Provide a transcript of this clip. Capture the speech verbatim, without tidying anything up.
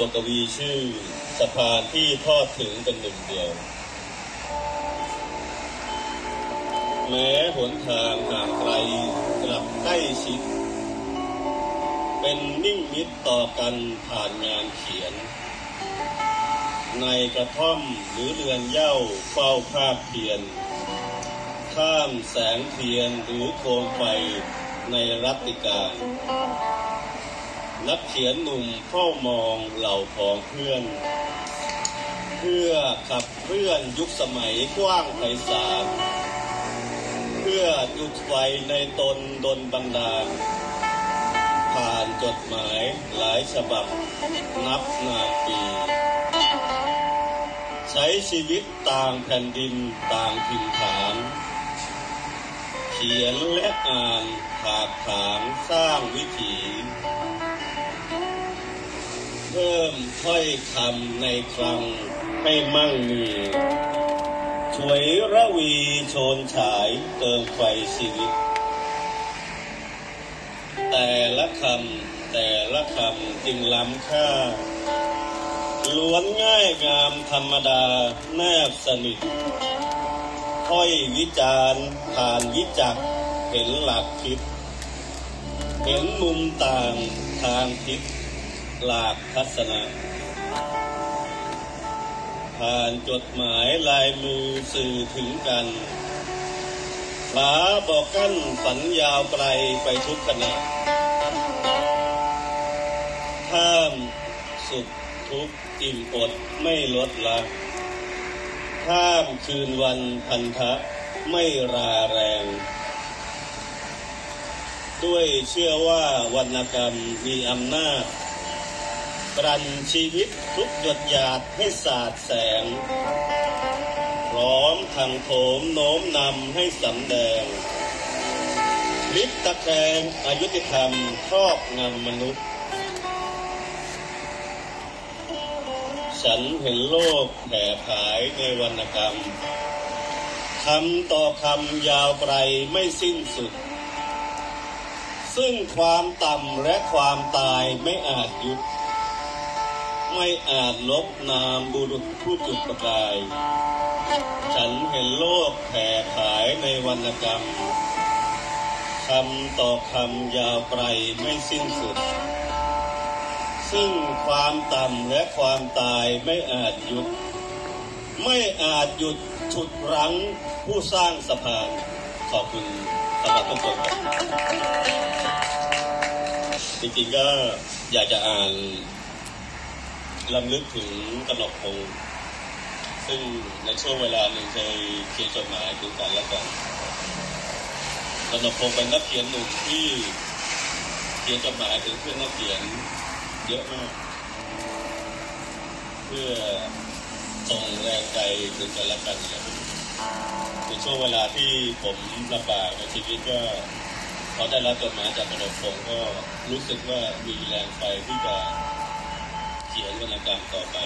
ตัวกวีชื่อสะพานที่ทอดถึงเป็นหนึ่งเดียวแม้หนทางห่างไกลกลับใกล้ชิดเป็นนิ่งมิตรต่อกันผ่านงานเขียนในกระท่อมหรือเรือนเหย้าเฝ้าภาพเพียรข้ามแสงเทียนหรือโคมไฟในรัตติการนักเขียนหนุ่มเฝ้ามองเหล่าของเพื่อนเพื่อขับเคลื่อนยุคสมัยกว้างไพศาลเพื่อจุดไฟในตนดลบันดาลผ่านจดหมายหลายฉบับนับนาปีใช้ชีวิตต่างแผ่นดินต่างถิ่นฐานเขียนและอ่านถากถางสร้างวิถีเพิ่มถ้อยคำในคลังให้มั่งมีฉวยระวีโชนฉายเติมไฟชีวิตแต่ละคำแต่ละคำจึงล้ำค่าล้วนง่ายงามธรรมดาแนบสนิทถ้อยวิจารณ์ผ่านวิจักษ์เห็นหลักคิดเห็นมุมต่างทางคิดหลากทัศนะผ่านจดหมายลายมือสื่อถึงกันฟ้าบอกกั้นฝันยาวไกลไปทุกขณะข้ามสุขทุกข์อิ่มอดไม่ลดละข้ามคืนวันพันธะไม่ราแรงด้วยเชื่อว่าวรรณกรรมมีอำนาจกลั่นชีวิตทุกหยดหยาดให้สาดแสงพร้อมทางโถมโน้มนำให้สำแดงพลิกตะแคงอยุติธรรมครอบงำมนุษย์ฉันเห็นโลกแผ่ผายในวรรณกรรมคำต่อคำยาวไกลไม่สิ้นสุดซึ่งความต่ำและความตายไม่อาจยุบไม่อาจลบนามบุรุษผู้จุดประกายฉันเห็นโลกแผ่ผายในวรรณกรรมคำต่อคำยาวไกลไม่สิ้นสุดซึ่งความต่ำและความตายไม่อาจหยุดไม่อาจหยุดฉุดรั้งผู้สร้างสะพานขอบคุณสำหรับทุกคนจริงๆก็อยากจะอ่านรำลึกถึงกนกพงษ์ซึ่งในช่วงเวลาหนึ่งเคยเขียนจดหมายถึงกันและกันกนกพงษ์เป็นนักเขียนหนุ่มที่เขียนจดหมายถึงเพื่อนนักเขียนเยอะมากเพื่อส่งแรงใจถึงกันและกันในช่วงเวลาที่ผมลำบากในชีวิตก็เขาได้รับจดหมายจากกนกพงษ์ก็รู้สึกว่ามีแรงใจที่จะเขียนวรรณกรรมต่อไป